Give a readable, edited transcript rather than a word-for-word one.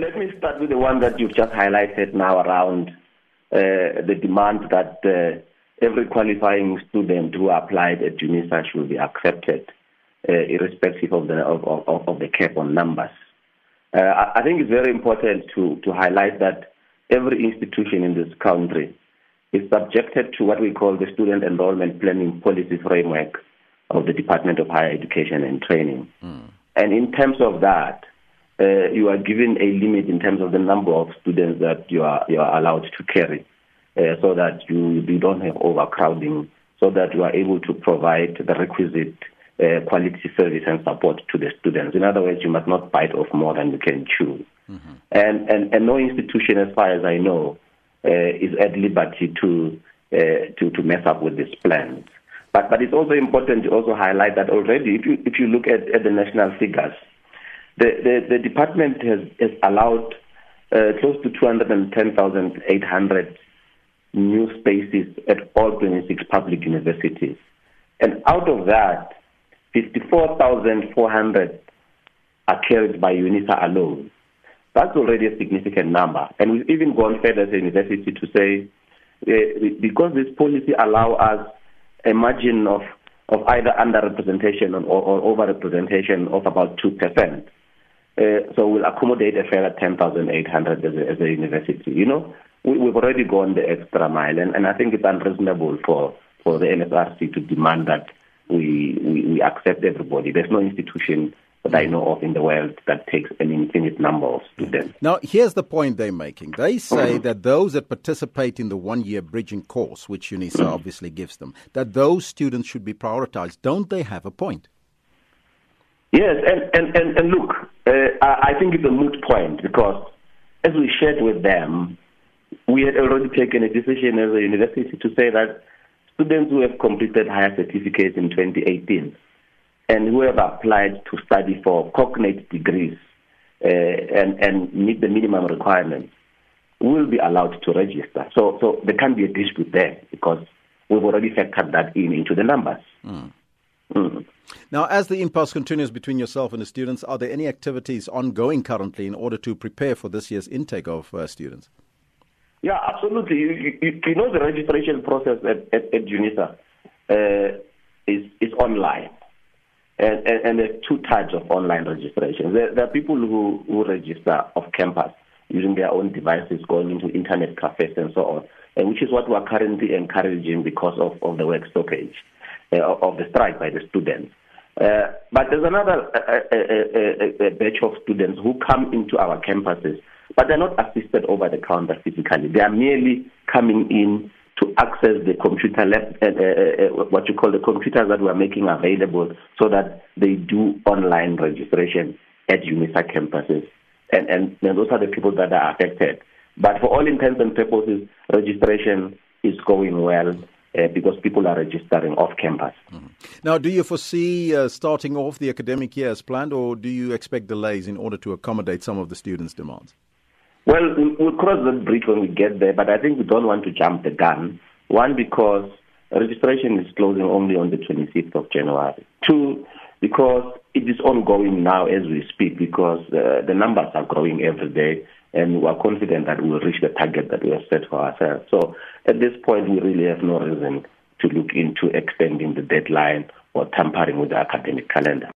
Let me start with the one that you've just highlighted now around the demand that every qualifying student who applied at UNISA should be accepted, irrespective of the cap on numbers. I think it's very important to highlight that every institution in this country is subjected to what we call the Student Enrollment Planning Policy Framework of the Department of Higher Education and Training. Mm. And in terms of that, you are given a limit in terms of the number of students that you are allowed to carry, so that you don't have overcrowding, so that you are able to provide the requisite quality service and support to the students. In other words, you must not bite off more than you can chew. Mm-hmm. And no institution, as far as I know, is at liberty to mess up with these plans. But it's also important to also highlight that already, if you look at the national figures, the department has allowed close to 210,800 new spaces at all 26 public universities, and out of that, 54,400 are carried by UNISA alone. That's already a significant number. And we've even gone further as a university to say, because this policy allows us a margin of either underrepresentation or overrepresentation of about 2%, so we'll accommodate a further 10,800 as a university. You know, we've already gone the extra mile, and I think it's unreasonable for the NSRC to demand that we accept everybody. There's no institution that I know of in the world that takes an infinite number of students. Now, here's the point they're making. They say that those that participate in the one-year bridging course, which UNISA obviously gives them, that those students should be prioritized. Don't they have a point? Yes, and look, I think it's a moot point because, as we shared with them, we had already taken a decision as a university to say that students who have completed higher certificates in 2018 and who have applied to study for cognate degrees and meet the minimum requirements will be allowed to register. So there can't be a dispute there because we've already factored that into the numbers. Mm. Mm. Now, as the impasse continues between yourself and the students, are there any activities ongoing currently in order to prepare for this year's intake of students? Yeah, absolutely. You know, the registration process at UNISA is online. And there's two types of online registration. There are people who register off campus using their own devices, going into internet cafes and so on, and which is what we are currently encouraging because of the work stoppage, of the strike by the students. But there's another a batch of students who come into our campuses, but they're not assisted over the counter physically. They are merely coming in to access the computer lab, what you call the computers that we are making available, so that they do online registration at UNISA campuses, and those are the people that are affected. But for all intents and purposes, registration is going well because people are registering off campus. Mm-hmm. Now, do you foresee starting off the academic year as planned, or do you expect delays in order to accommodate some of the students' demands? Well, we'll cross that bridge when we get there, but I think we don't want to jump the gun. One, because registration is closing only on the 26th of January. Two, because it is ongoing now as we speak, because the numbers are growing every day, and we are confident that we will reach the target that we have set for ourselves. So at this point, we really have no reason to look into extending the deadline or tampering with the academic calendar.